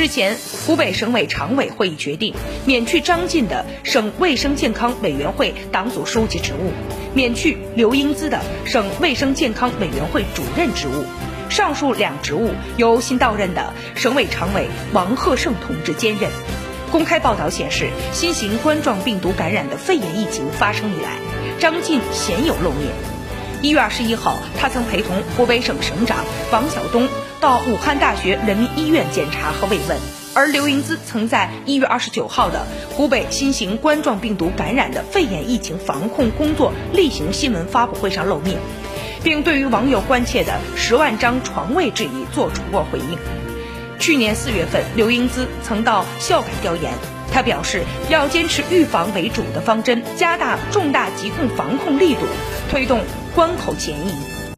日前，湖北省委常委会议决定免去张进的省卫生健康委员会党组书记职务，免去刘英姿的省卫生健康委员会主任职务。上述两职务由新到任的省委常委王鹤胜同志兼任。公开报道显示，新型冠状病毒感染的肺炎疫情发生以来，张进鲜有露面。1月21号，他曾陪同湖北省省长王晓东到武汉大学人民医院检查和慰问，而刘英姿曾在1月29号的湖北新型冠状病毒感染的肺炎疫情防控工作例行新闻发布会上露面，并对于网友关切的10万张床位质疑做出过回应。去年4月份，刘英姿曾到校改调研，他表示要坚持预防为主的方针，加大重大疾控防控力度，推动关口前移。